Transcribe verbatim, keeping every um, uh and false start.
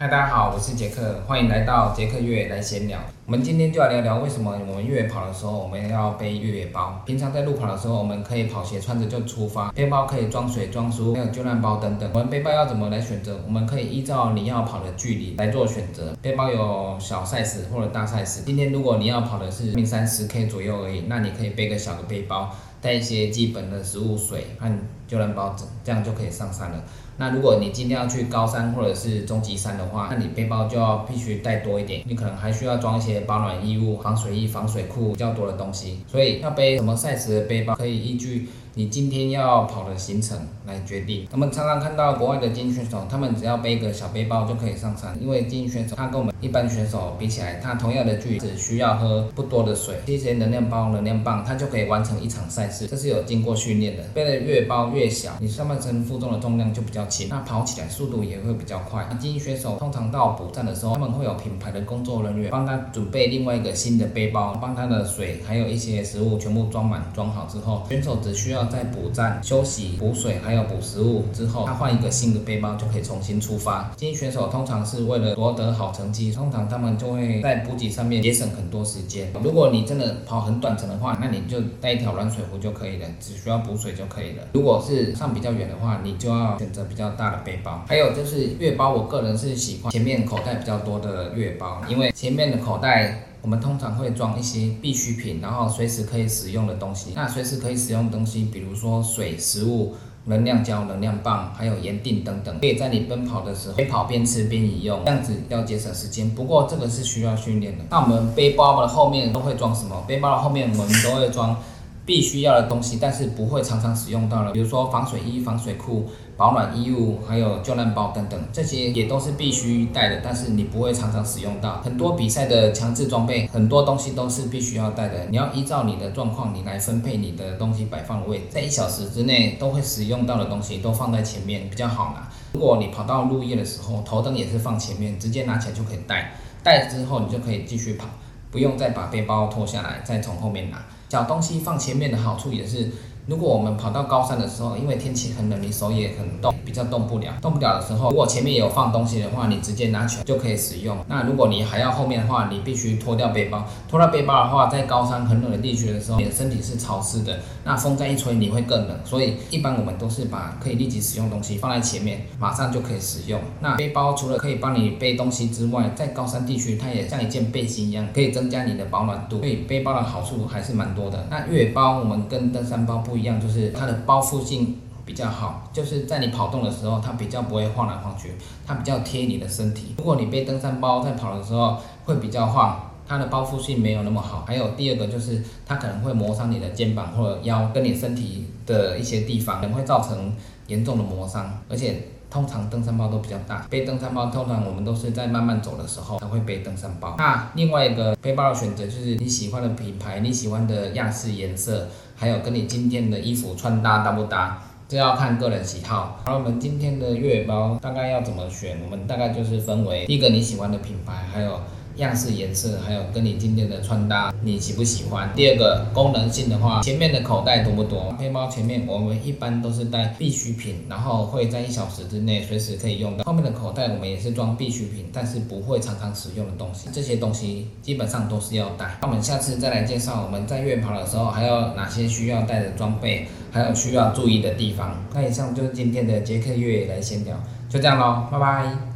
嗨，大家好，我是杰克，欢迎来到杰克越野来闲聊。我们今天就来聊聊为什么我们越野跑的时候我们要背越野包。平常在路跑的时候，我们可以跑鞋穿着就出发，背包可以装水、装食物，还有救难包等等。我们背包要怎么来选择？我们可以依照你要跑的距离来做选择。背包有小 size 或者大 size。今天如果你要跑的是三十 K 左右而已，那你可以背个小的背包，带一些基本的食物、水和救难包，这样就可以上山了。那如果你今天要去高山或者是中级山的话，那你背包就要必须带多一点，你可能还需要装一些保暖衣物、防水衣、防水裤比较多的东西。所以要背什么 size 的背包，可以依据你今天要跑的行程来决定。我们常常看到国外的精英选手，他们只要背一个小背包就可以上山，因为精英选手他跟我们一般选手比起来，他同样的距离只需要喝不多的水，一些能量包、能量棒，他就可以完成一场赛事。这是有经过训练的。背的越包越小，你上半身负重的重量就比较轻，那跑起来速度也会比较快。精英选手通常到补站的时候，他们会有品牌的工作人员帮他准备另外一个新的背包，帮他的水还有一些食物全部装满装好之后，选手只需要在补站休息、补水还有补食物之后，他换一个新的背包就可以重新出发。精英选手通常是为了夺得好成绩，通常他们就会在补给上面节省很多时间。如果你真的跑很短程的话，那你就带一条软水壶就可以了，只需要补水就可以了。如果是上比较远的话，你就要选择比较大的背包。还有就是越野包，我个人是喜欢前面口袋比较多的越野包，因为前面的口袋我们通常会装一些必需品，然后随时可以使用的东西。那随时可以使用的东西，比如说水、食物、能量胶、能量棒，还有盐锭等等，可以在你奔跑的时候边跑边吃边饮用，这样子要节省时间。不过这个是需要训练的。那我们背包的后面都会装什么？背包的后面我们都会装必须要的东西，但是不会常常使用到的，比如说防水衣、防水裤、保暖衣物，还有救难包等等，这些也都是必须带的，但是你不会常常使用到。很多比赛的强制装备，很多东西都是必须要带的，你要依照你的状况，你来分配你的东西摆放的位置，在一小时之内都会使用到的东西都放在前面比较好拿。如果你跑到入夜的时候，头灯也是放前面，直接拿起来就可以带，带之后你就可以继续跑，不用再把背包脱下来再从后面拿。小东西放前面的好处也是，如果我们跑到高山的时候，因为天气很冷，你手也很冻，比较动不了。动不了的时候，如果前面有放东西的话，你直接拿起来就可以使用。那如果你还要后面的话，你必须脱掉背包。脱掉背包的话，在高山很冷的地区的时候，你的身体是潮湿的，那风再一吹，你会更冷。所以一般我们都是把可以立即使用的东西放在前面，马上就可以使用。那背包除了可以帮你背东西之外，在高山地区它也像一件背心一样，可以增加你的保暖度。所以背包的好处还是蛮多的。那越野包我们跟登山包不一样一样，就是它的包覆性比较好，就是在你跑动的时候，它比较不会晃来晃去，它比较贴你的身体。如果你背登山包在跑的时候会比较晃，它的包覆性没有那么好。还有第二个就是它可能会磨伤你的肩膀或者腰跟你身体的一些地方，可能会造成严重的磨伤。而且通常登山包都比较大，背登山包通常我们都是在慢慢走的时候才会背登山包。那另外一个背包的选择就是你喜欢的品牌、你喜欢的样式、颜色，还有跟你今天的衣服穿搭搭不搭，这要看个人喜好。然后我们今天的越野包大概要怎么选？我们大概就是分为一个你喜欢的品牌，还有样式、颜色，还有跟你今天的穿搭你喜不喜欢。第二个功能性的话，前面的口袋多不多？背包前面我们一般都是带必需品，然后会在一小时之内随时可以用到。后面的口袋我们也是装必需品，但是不会常常使用的东西，这些东西基本上都是要带。那我们下次再来介绍我们在越野跑的时候还有哪些需要带的装备，还有需要注意的地方。那以上就是今天的杰克越野来闲聊，就这样咯，拜拜。